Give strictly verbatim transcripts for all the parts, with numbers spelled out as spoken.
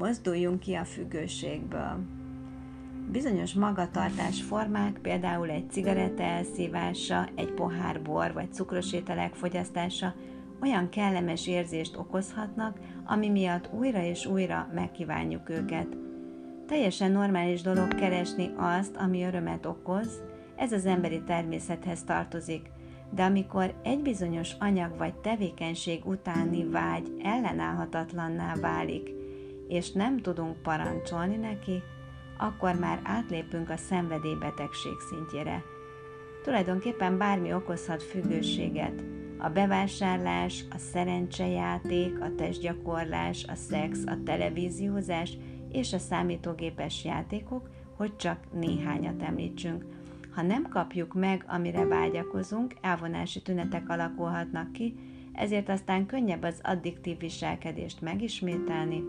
mozduljunk ki a függőségből. Bizonyos magatartásformák, például egy cigaretta elszívása, egy pohár bor vagy cukros ételek fogyasztása olyan kellemes érzést okozhatnak, ami miatt újra és újra megkívánjuk őket. Teljesen normális dolog keresni azt, ami örömet okoz, ez az emberi természethez tartozik, de amikor egy bizonyos anyag vagy tevékenység utáni vágy ellenállhatatlanná válik, és nem tudunk parancsolni neki, akkor már átlépünk a szenvedélybetegség szintjére. Tulajdonképpen bármi okozhat függőséget. A bevásárlás, a szerencsejáték, a testgyakorlás, a szex, a televíziózás és a számítógépes játékok, hogy csak néhányat említsünk. Ha nem kapjuk meg, amire vágyakozunk, elvonási tünetek alakulhatnak ki, ezért aztán könnyebb az addiktív viselkedést megismételni,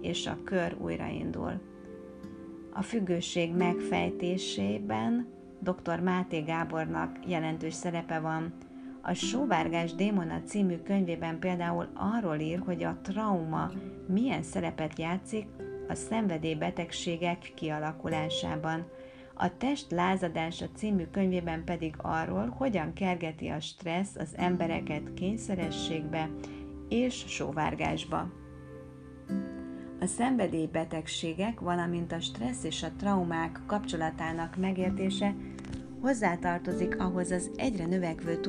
és a kör újraindul. A függőség megfejtésében dr. Máté Gábornak jelentős szerepe van. A Sóvárgás Démona című könyvében például arról ír, hogy a trauma milyen szerepet játszik a szenvedélybetegségek kialakulásában. A Test Lázadása című könyvében pedig arról, hogyan kergeti a stressz az embereket kényszerességbe és sóvárgásba. A szenvedélybetegségek, valamint a stressz és a traumák kapcsolatának megértése hozzátartozik ahhoz az egyre növekvő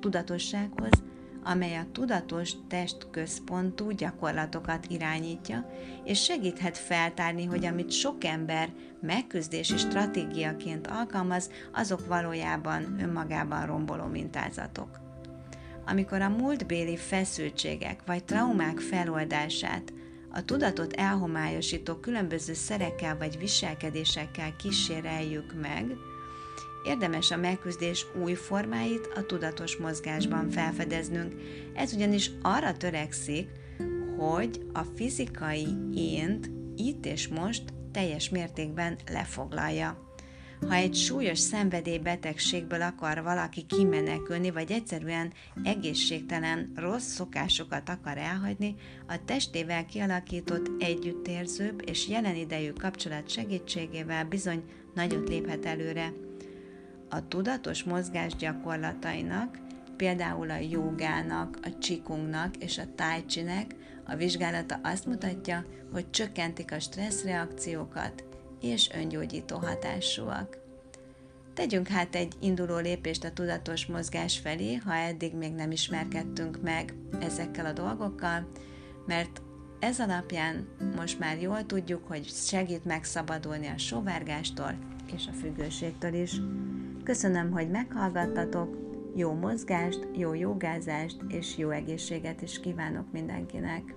tudatossághoz, amely a tudatos testközpontú gyakorlatokat irányítja, és segíthet feltárni, hogy amit sok ember megküzdési stratégiaként alkalmaz, azok valójában önmagában romboló mintázatok. Amikor a múltbéli feszültségek vagy traumák feloldását a tudatot elhomályosító különböző szerekkel vagy viselkedésekkel kíséreljük meg, érdemes a megküzdés új formáit a tudatos mozgásban felfedeznünk. Ez ugyanis arra törekszik, hogy a fizikai ént itt és most teljes mértékben lefoglalja. Ha egy súlyos szenvedélybetegségből akar valaki kimenekülni, vagy egyszerűen egészségtelen, rossz szokásokat akar elhagyni, a testével kialakított együttérzőbb és jelenidejű kapcsolat segítségével bizony nagyot léphet előre. A tudatos mozgás gyakorlatainak, például a jógának, a csikungnak és a tai chinek a vizsgálata azt mutatja, hogy csökkentik a stresszreakciókat és öngyógyító hatásúak. Tegyünk hát egy induló lépést a tudatos mozgás felé, ha eddig még nem ismerkedtünk meg ezekkel a dolgokkal, mert ez alapján most már jól tudjuk, hogy segít megszabadulni a sóvárgástól és a függőségtől is. Köszönöm, hogy meghallgattatok, jó mozgást, jó jogázást és jó egészséget is kívánok mindenkinek!